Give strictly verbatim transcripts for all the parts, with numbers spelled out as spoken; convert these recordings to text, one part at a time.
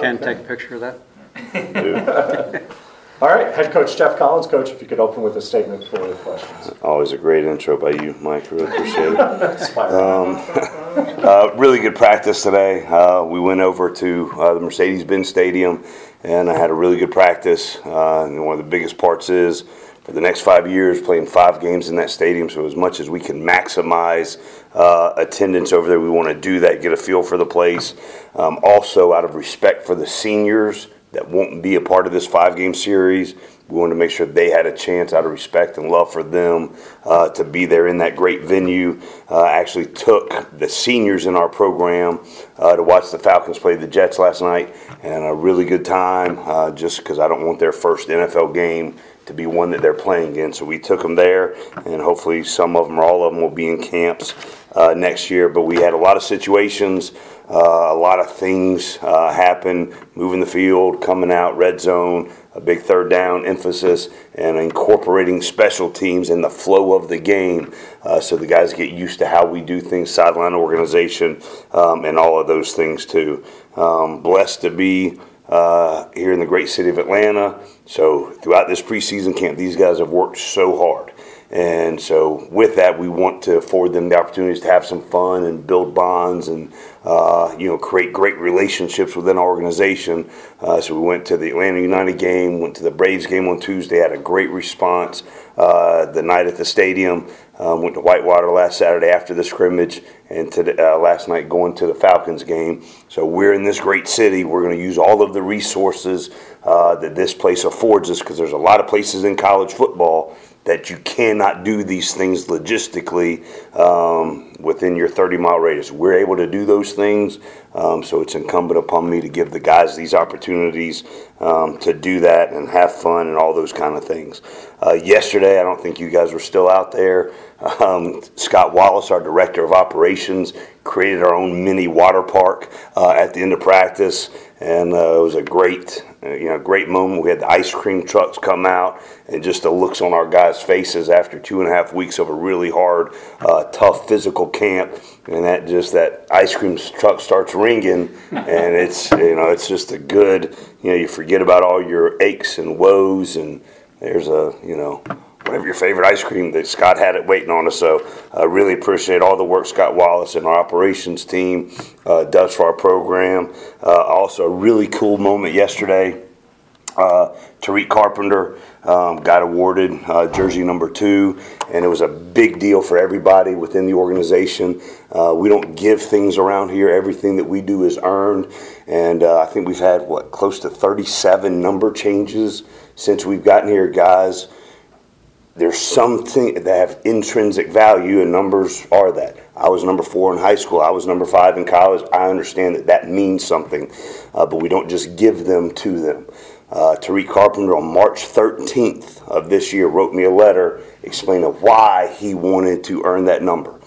Ken, okay. Take a picture of that. All right, head coach Jeff Collins. Coach, if you could open with a statement for the questions. Always a great intro by you, Mike. Really appreciate it. um, uh, really good practice today. Uh, we went over to uh, the Mercedes-Benz Stadium, and I had a really good practice. Uh, and one of the biggest parts is for the next five years, playing five games in that stadium. So as much as we can maximize uh, attendance over there, we want to do that, get a feel for the place. Um, also, out of respect for the seniors that won't be a part of this five-game series, we wanted to make sure they had a chance, out of respect and love for them, uh, to be there in that great venue. Uh, actually took the seniors in our program uh, to watch the Falcons play the Jets last night, and a really good time, uh, just because I don't want their first N F L game to be one that they're playing in. So we took them there, and hopefully some of them or all of them will be in camps uh, next year. But we had a lot of situations. Uh, a lot of things uh, happen, moving the field, coming out, red zone, a big third down emphasis, and incorporating special teams in the flow of the game uh, so the guys get used to how we do things, sideline organization, um, and all of those things too. Um, blessed to be uh, here in the great city of Atlanta. So throughout this preseason camp, these guys have worked so hard. And so with that, we want to afford them the opportunities to have some fun and build bonds and, uh, you know, create great relationships within our organization. Uh, so we went to the Atlanta United game, went to the Braves game on Tuesday, had a great response uh, the night at the stadium, um, went to Whitewater last Saturday after the scrimmage, and today, uh, last night going to the Falcons game. So we're in this great city. We're going to use all of the resources uh, that this place affords us, because there's a lot of places in college football that you cannot do these things logistically um, within your thirty-mile radius. We're able to do those things, um, so it's incumbent upon me to give the guys these opportunities um, to do that and have fun and all those kind of things. Uh, yesterday, I don't think you guys were still out there. Um, Scott Wallace, our director of operations, created our own mini water park uh, at the end of practice, and uh, it was a great, you know, great moment. We had the ice cream trucks come out, and just the looks on our guys' faces after two and a half weeks of a really hard, uh, tough physical camp, and that just that ice cream truck starts ringing, and it's you know it's just a good, you know you forget about all your aches and woes, and there's a you know. whatever your favorite ice cream that Scott had it waiting on us. So I uh, really appreciate all the work Scott Wallace and our operations team uh, does for our program. Uh, also a really cool moment yesterday. Uh, Tariq Carpenter um, got awarded uh, jersey number two, and it was a big deal for everybody within the organization. Uh, we don't give things around here. Everything that we do is earned, and uh, I think we've had, what, close to thirty-seven number changes since we've gotten here, guys. There's something that have intrinsic value, and numbers are that. I was number four in high school. I was number five in college. I understand that that means something, uh, but we don't just give them to them. Uh, Tariq Carpenter on March thirteenth of this year wrote me a letter explaining why he wanted to earn that number.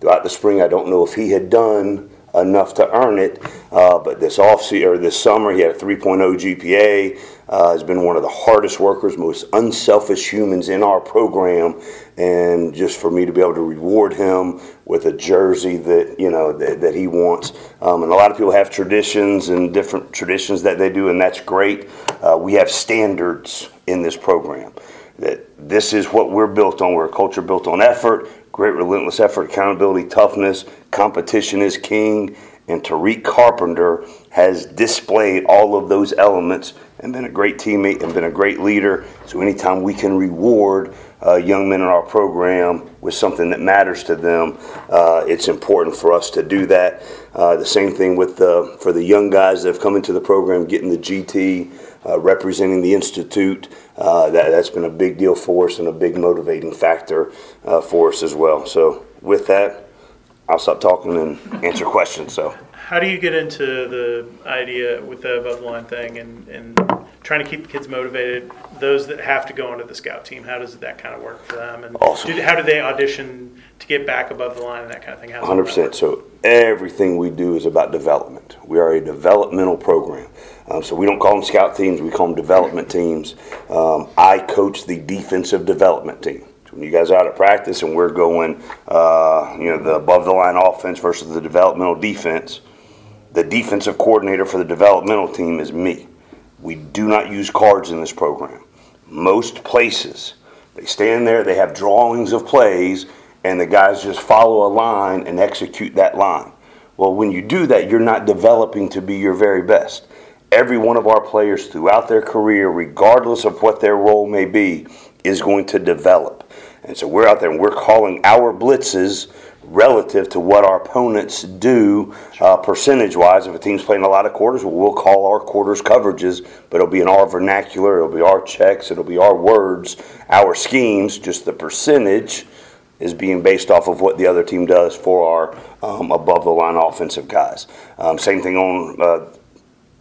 Throughout the spring, I don't know if he had done enough to earn it, uh, but this offseason or this summer he had a three point oh G P A. Uh, has been one of the hardest workers, most unselfish humans in our program, and just for me to be able to reward him with a jersey that you know that, that he wants. Um, and a lot of people have traditions and different traditions that they do, and that's great. Uh, we have standards in this program. That this is what we're built on. We're a culture built on effort, great relentless effort, accountability, toughness. Competition is king, and Tariq Carpenter has displayed all of those elements and been a great teammate and been a great leader. So anytime we can reward uh, young men in our program with something that matters to them, uh, it's important for us to do that. Uh, the same thing with the, for the young guys that have come into the program, getting the G T, uh, representing the Institute. Uh, that, that's been a big deal for us and a big motivating factor uh, for us as well. So with that, I'll stop talking and answer questions. So, how do you get into the idea with the above the line thing and, and trying to keep the kids motivated? Those that have to go onto the scout team, how does that kind of work for them? And awesome. do, how do they audition to get back above the line and that kind of thing? How one hundred percent. So everything we do is about development. We are a developmental program. Um, so we don't call them scout teams. We call them development teams. Um, I coach the defensive development team. When you guys are out of practice and we're going, uh, you know, the above-the-line offense versus the developmental defense, The defensive coordinator for the developmental team is me. We do not use cards in this program. Most places, they stand there, they have drawings of plays, and the guys just follow a line and execute that line. Well, when you do that, you're not developing to be your very best. Every one of our players throughout their career, regardless of what their role may be, is going to develop. And so we're out there and we're calling our blitzes relative to what our opponents do uh, percentage-wise. If a team's playing a lot of quarters, well, we'll call our quarters coverages, but it'll be in our vernacular, it'll be our checks, it'll be our words, our schemes, just the percentage is being based off of what the other team does for our um, above-the-line offensive guys. Um, same thing on uh,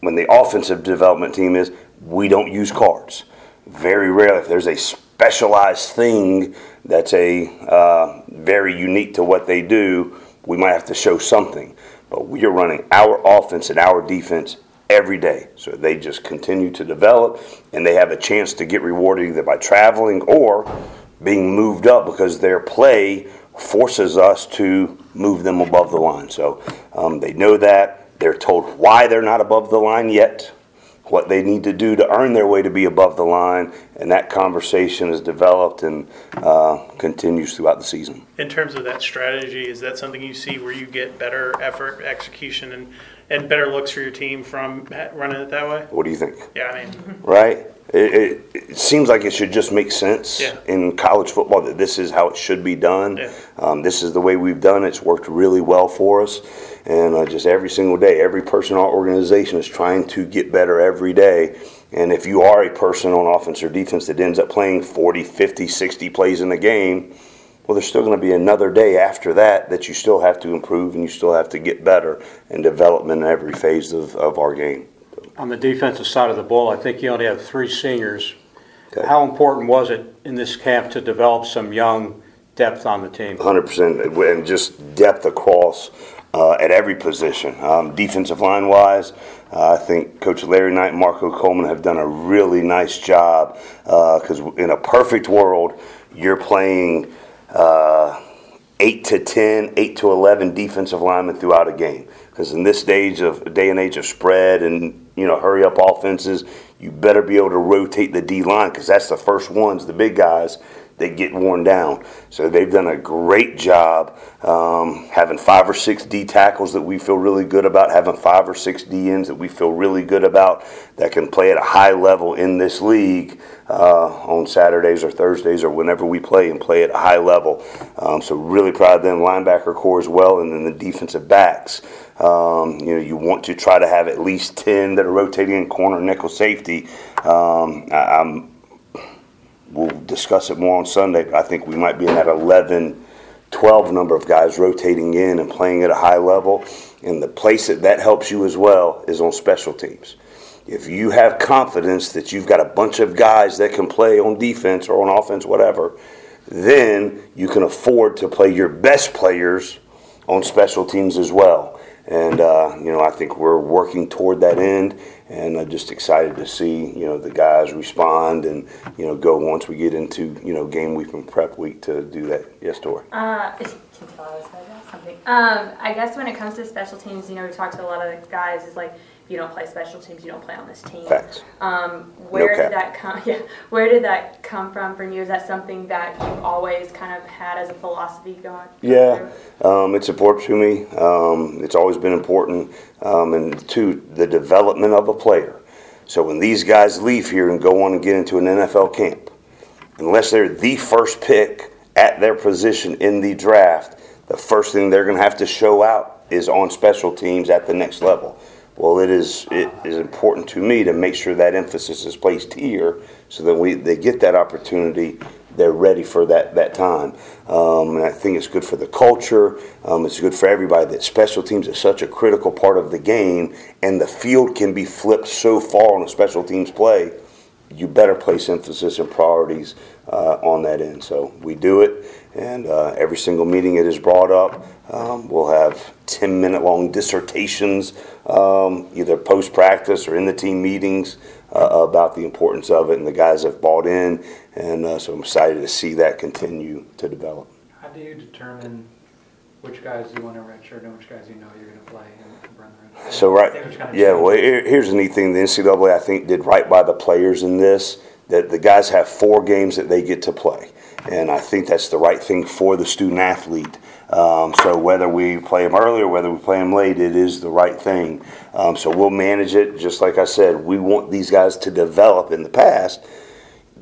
when the offensive development team is, we don't use cards. Very rarely, if there's a specialized thing that's a uh, very unique to what they do, we might have to show something. But we are running our offense and our defense every day. So they just continue to develop, and they have a chance to get rewarded either by traveling or being moved up because their play forces us to move them above the line. So um, they know that. They're told why they're not above the line yet, what they need to do to earn their way to be above the line, and that conversation is developed and uh, continues throughout the season. In terms of that strategy, is that something you see where you get better effort, execution, and, and better looks for your team from running it that way? What do you think? Yeah, I mean. Right? It, it, it seems like it should just make sense yeah. in college football that this is how it should be done. Yeah. Um, this is the way we've done it. It's worked really well for us. And uh, just every single day, every person in our organization is trying to get better every day. And if you are a person on offense or defense that ends up playing forty, fifty, sixty plays in a game, well, there's still going to be another day after that that you still have to improve and you still have to get better in development in every phase of, of our game. On the defensive side of the ball, I think you only have three seniors. Okay. How important was it in this camp to develop some young depth on the team? one hundred percent, and just depth across uh, at every position. Um, defensive line-wise, uh, I think Coach Larry Knight and Marco Coleman have done a really nice job because uh, in a perfect world, you're playing uh, eight to ten, eight to eleven defensive linemen throughout a game. Because in this stage of day and age of spread and, you know, hurry up offenses, you better be able to rotate the D line because that's the first ones, the big guys, that get worn down. So they've done a great job um, having five or six D tackles that we feel really good about, having five or six D ends that we feel really good about that can play at a high level in this league uh, on Saturdays or Thursdays or whenever we play and play at a high level. Um, so really proud of them, linebacker core as well, and then the defensive backs. Um, you know, you want to try to have at least ten that are rotating in corner, nickel, safety. Um, I, I'm, we'll discuss it more on Sunday, but I think we might be in that eleven, twelve number of guys rotating in and playing at a high level. And the place that that helps you as well is on special teams. If you have confidence that you've got a bunch of guys that can play on defense or on offense, whatever, then you can afford to play your best players on special teams as well. And, uh, you know, I think we're working toward that end, and I'm just excited to see, you know, the guys respond and, you know, go once we get into, you know, game week and prep week to do that. Yes, Tori? Uh, I can tell I was going to ask something. Um, I guess when it comes to special teams, you know, we talked to a lot of the guys, is like, if you don't play special teams, you don't play on this team. Facts. Um, where no cap. did that come? Yeah, where did that come from from you? Is that something that you've always kind of had as a philosophy going? Yeah, um, it's important to me. Um, it's always been important, um, and to the development of a player. So when these guys leave here and go on and get into an N F L camp, unless they're the first pick at their position in the draft, the first thing they're going to have to show out is on special teams at the next level. Well, it is it is important to me to make sure that emphasis is placed here so that we they get that opportunity, they're ready for that, that time. Um, and I think it's good for the culture. Um, it's good for everybody that special teams is such a critical part of the game, and the field can be flipped so far on a special teams play. You better place emphasis and priorities uh, on that end. So we do it, and uh, every single meeting it is brought up. Um, we'll have ten-minute-long dissertations, um, either post-practice or in the team meetings, uh, about the importance of it, and the guys have bought in, and uh, so I'm excited to see that continue to develop. How do you determine which guys you want to redshirt and which guys you know you're going to play and run the redshirt. So right, kind of yeah. Changed. Well, here's the neat thing: the N C double A I think did right by the players in this. That the guys have four games that they get to play, and I think that's the right thing for the student athlete. Um, so whether we play them early or whether we play them late, it is the right thing. Um, so we'll manage it. Just like I said, we want these guys to develop. In the past,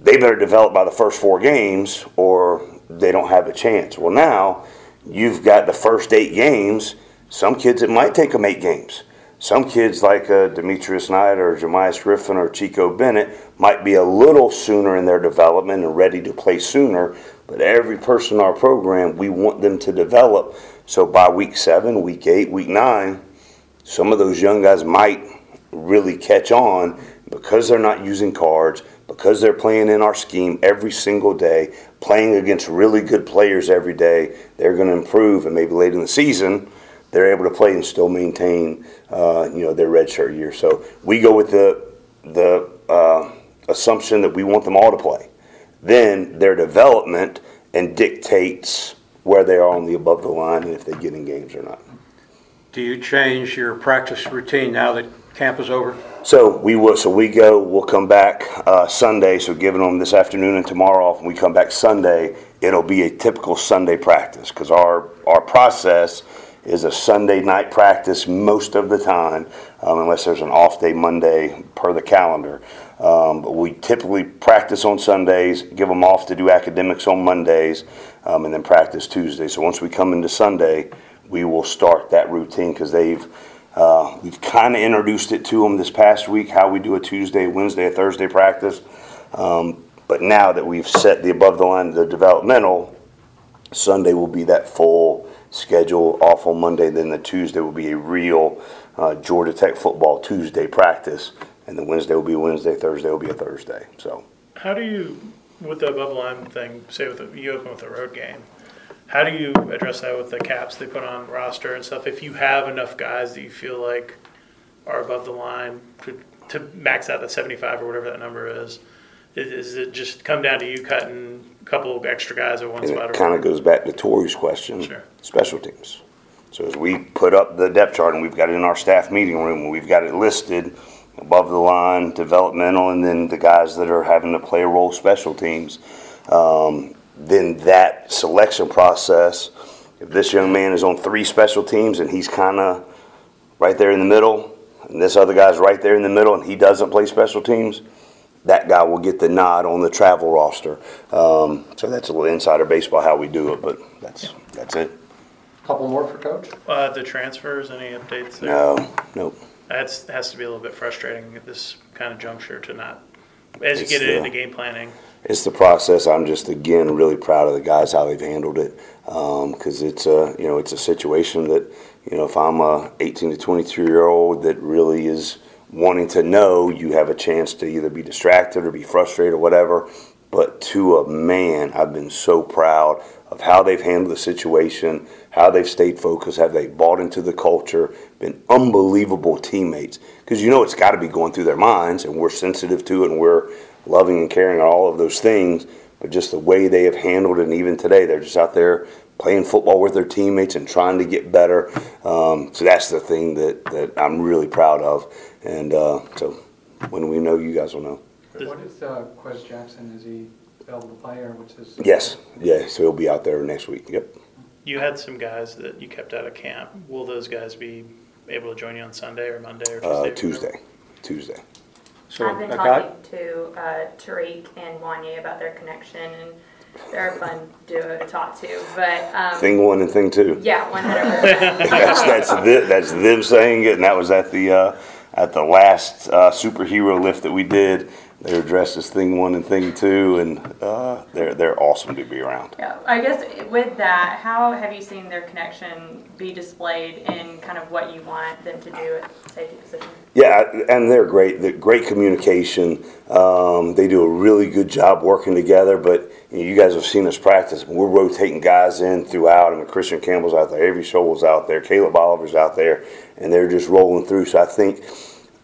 they better develop by the first four games or they don't have a chance. Well, now you've got the first eight games. Some kids, it might take them eight games. Some kids like uh, Demetrius Knight or Jemias Griffin or Chico Bennett might be a little sooner in their development and ready to play sooner. But every person in our program, we want them to develop. So by week seven, week eight, week nine, some of those young guys might really catch on because they're not using cards, because they're playing in our scheme every single day, playing against really good players every day. They're going to improve, and maybe late in the season, they're able to play and still maintain, uh, you know, their redshirt year. So we go with the the uh, assumption that we want them all to play. Then their development and dictates where they are on the above the line and if they get in games or not. Do you change your practice routine now that camp is over? So we will. So we go. We'll come back uh, Sunday. So giving them this afternoon and tomorrow off, when we come back Sunday, it'll be a typical Sunday practice because our our process is a Sunday night practice most of the time, um, unless there's an off day Monday per the calendar. Um, but we typically practice on Sundays, give them off to do academics on Mondays, um, and then practice Tuesday. So once we come into Sunday, we will start that routine because they've uh, we've kind of introduced it to them this past week, how we do a Tuesday, Wednesday, a Thursday practice. Um, but now that we've set the above the line, the developmental, Sunday will be that full schedule off on Monday, then the Tuesday will be a real uh, Georgia Tech football Tuesday practice, and then Wednesday will be Wednesday, Thursday will be a Thursday. So, how do you, with the above line thing, say with the, you open with a road game, how do you address that with the caps they put on roster and stuff? If you have enough guys that you feel like are above the line to, to max out the seventy-five or whatever that number is, is it just come down to you cutting a couple of extra guys at one and spot? It kind of goes back to Tori's question, sure. Special teams. So as we put up the depth chart, and we've got it in our staff meeting room, we've got it listed above the line, developmental, and then the guys that are having to play a role special teams, um, then that selection process, if this young man is on three special teams and he's kind of right there in the middle, and this other guy's right there in the middle and he doesn't play special teams, that guy will get the nod on the travel roster. Um, so that's a little insider baseball how we do it, but that's that's it. A couple more for Coach? Uh, the transfers, any updates there? No, nope. That has to be a little bit frustrating at this kind of juncture to not, as it's you get the, into game planning. It's the process. I'm just, again, really proud of the guys, how they've handled it, because um, it's a, you know, it's a situation that, you know, if I'm a eighteen to twenty-two-year-old that really is – wanting to know, you have a chance to either be distracted or be frustrated or whatever. But to a man, I've been so proud of how they've handled the situation, how they've stayed focused, how they bought into the culture, been unbelievable teammates. Because you know it's got to be going through their minds, and we're sensitive to it, and we're loving and caring on all of those things. But just the way they have handled it, and even today, they're just out there playing football with their teammates and trying to get better. Um, so that's the thing that, that I'm really proud of. And uh, so when we know, you guys will know. What is uh, Quez Jackson? Is he available to play, or what's his? Yes, yeah, so he'll be out there next week, yep. You had some guys that you kept out of camp. Will those guys be able to join you on Sunday or Monday or Tuesday? Uh, Tuesday, Tuesday. So I've been talking to uh, Tariq and Wanya about their connection, and they're a fun duo to talk to, but um, thing one and thing two. Yeah, one hundred percent. That's that's the, that's them saying it, and that was at the uh, at the last uh, superhero lift that we did. They were dressed as thing one and thing two, and uh, they're they're awesome to be around. Yeah, I guess with that, how have you seen their connection be displayed in kind of what you want them to do at safety position? Yeah, and they're great. They're great communication. Um, they do a really good job working together, but you guys have seen us practice. We're rotating guys in throughout. I mean, Christian Campbell's out there, Avery Shaw was out there, Caleb Oliver's out there, and they're just rolling through. So I think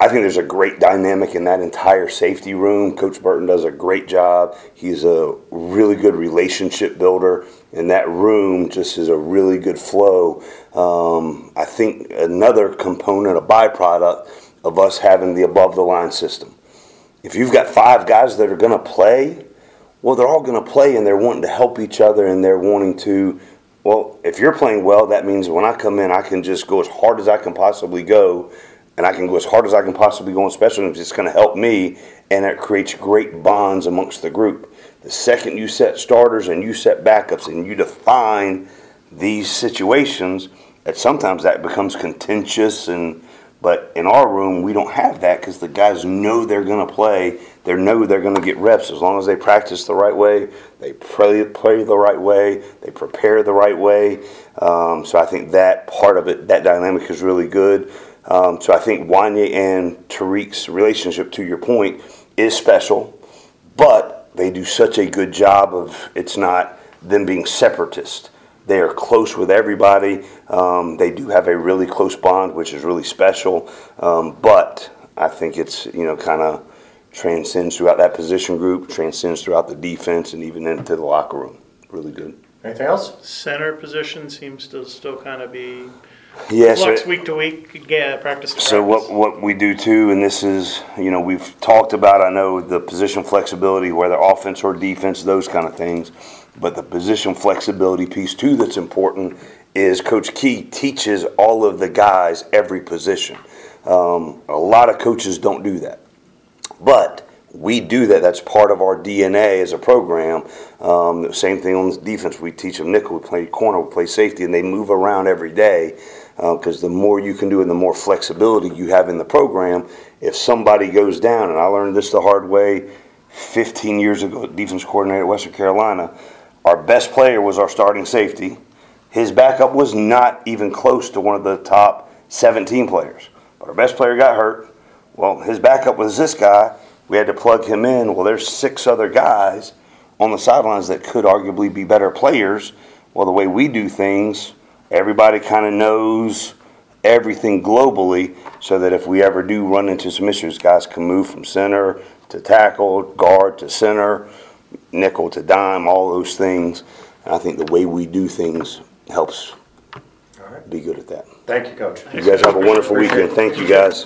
I think there's a great dynamic in that entire safety room. Coach Burton does a great job. He's a really good relationship builder, and that room just is a really good flow. Um, I think another component, a byproduct of us having the above-the-line system. If you've got five guys that are going to play, well, they're all going to play, and they're wanting to help each other, and they're wanting to, well, if you're playing well, that means when I come in, I can just go as hard as I can possibly go, and I can go as hard as I can possibly go on special teams. It's going to help me, and it creates great bonds amongst the group. The second you set starters and you set backups and you define these situations, that sometimes that becomes contentious. And but in our room, we don't have that because the guys know they're going to play. They know they're going to get reps as long as they practice the right way, they play, play the right way, they prepare the right way. Um, so I think that part of it, that dynamic is really good. Um, so I think Wanya and Tariq's relationship, to your point, is special, but they do such a good job of it's not them being separatist. They are close with everybody. Um, they do have a really close bond, which is really special, um, but I think it's, you know, kind of transcends throughout that position group, transcends throughout the defense, and even into the locker room. Really good. Anything else? Center position seems to still kind of be... Yeah, flux so, week to week, yeah, practice to practice. So what, what we do too, and this is, you know, we've talked about, I know, the position flexibility, whether offense or defense, those kind of things. But the position flexibility piece too that's important is Coach Key teaches all of the guys every position. Um, a lot of coaches don't do that. But we do that. That's part of our D N A as a program. Um, the same thing on the defense. We teach them nickel, we play corner, we play safety, and they move around every day. Because uh, the more you can do and the more flexibility you have in the program, if somebody goes down, and I learned this the hard way fifteen years ago, defense coordinator at Western Carolina, our best player was our starting safety. His backup was not even close to one of the top seventeen players. But our best player got hurt. Well, his backup was this guy. We had to plug him in. Well, there's six other guys on the sidelines that could arguably be better players. Well, the way we do things, everybody kind of knows everything globally, so that if we ever do run into some issues, guys can move from center to tackle, guard to center, nickel to dime, all those things. And I think the way we do things helps all right. Be good at that. Thank you, Coach. You guys have a wonderful weekend. Thank you, guys.